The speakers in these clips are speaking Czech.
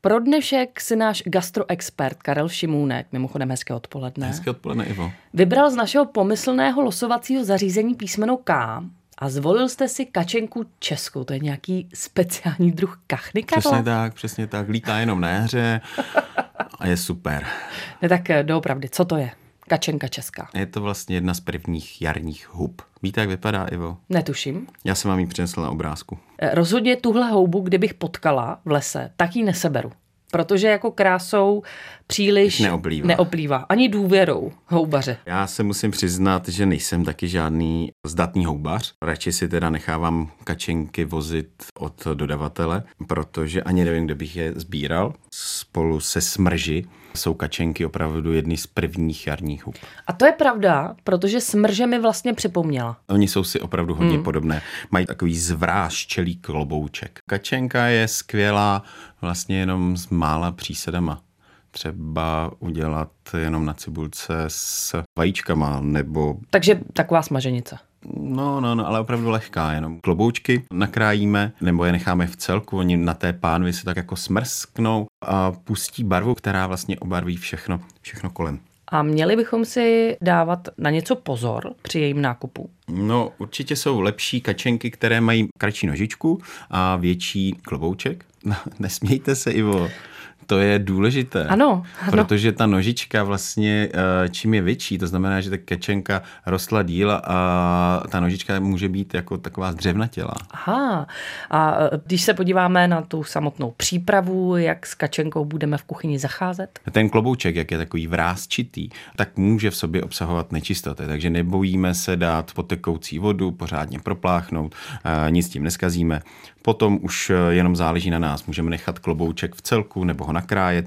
Pro dnešek si náš gastroexpert Karel Šimůnek, mimochodem hezké odpoledne. Hezké odpoledne, Ivo. Vybral z našeho pomyslného losovacího zařízení písmeno K a zvolil jste si Kačenku Českou. To je nějaký speciální druh kachny, Karla? Přesně tak. Lítá jenom na jaře a je super. Ne, tak doopravdy, co to je? Kačenka Česká. Je to vlastně jedna z prvních jarních hub. Víte, jak vypadá, Ivo? Netuším. Já jsem vám ji přinesl na obrázku. Rozhodně tuhle houbu, kdybych potkala v lese, tak ji neseberu. Protože jako krásou příliš neoplývá. Ani důvěrou houbaře. Já se musím přiznat, že nejsem taky žádný zdatný houbař. Radši si teda nechávám kačenky vozit od dodavatele, protože ani nevím, kde bych je sbíral. Spolu se smrži jsou kačenky opravdu jedny z prvních jarních hub. A to je pravda, protože smrže mi vlastně připomněla. Oni jsou si opravdu hodně podobné. Mají takový zvráščelý klobouček. Kačenka je skvělá vlastně jenom s mála přísadama. Třeba udělat jenom na cibulce s vajíčkama nebo... Takže taková smaženice. No, ale opravdu lehká, jenom kloboučky nakrájíme nebo je necháme v celku, oni na té pánvi se tak jako smrsknou a pustí barvu, která vlastně obarví všechno kolem. A měli bychom si dávat na něco pozor při jejím nákupu? No, určitě jsou lepší kačenky, které mají kratší nožičku a větší klobouček. No, nesmějte se, Ivo. To je důležité, ano. Protože ta nožička vlastně čím je větší, to znamená, že ta kačenka rostla díla a ta nožička může být jako taková zdřevnatělá. Aha, a když se podíváme na tu samotnou přípravu, jak s kačenkou budeme v kuchyni zacházet? Ten klobouček, jak je takový vrásčitý, tak může v sobě obsahovat nečistoty, takže nebojíme se dát pod tekoucí vodu, pořádně propláchnout, nic tím neskazíme. Potom už jenom záleží na nás, můžeme nechat klobouček v celku nebo ho nakrájet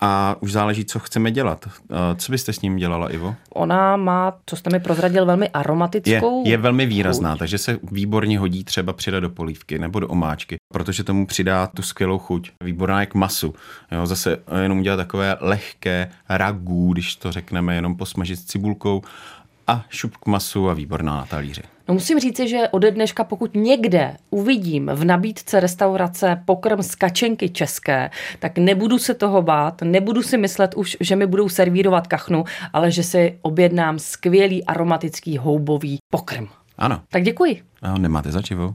a už záleží, co chceme dělat. Co byste s ním dělala, Ivo? Ona má, co jste mi prozradil, velmi aromatickou. Je velmi výrazná, chuť. Takže se výborně hodí třeba přidat do polívky nebo do omáčky, protože tomu přidá tu skvělou chuť. Výborná je k masu. Jo, zase jenom udělat takové lehké ragu, když to řekneme, jenom posmažit s cibulkou a šup k masu a výborná na talíři. No musím říct, že ode dneška, pokud někde uvidím v nabídce restaurace pokrm z kačenky české, tak nebudu se toho bát, nebudu si myslet už, že mi budou servírovat kachnu, ale že si objednám skvělý aromatický houbový pokrm. Ano. Tak děkuji. Nemáte zač, Ivo.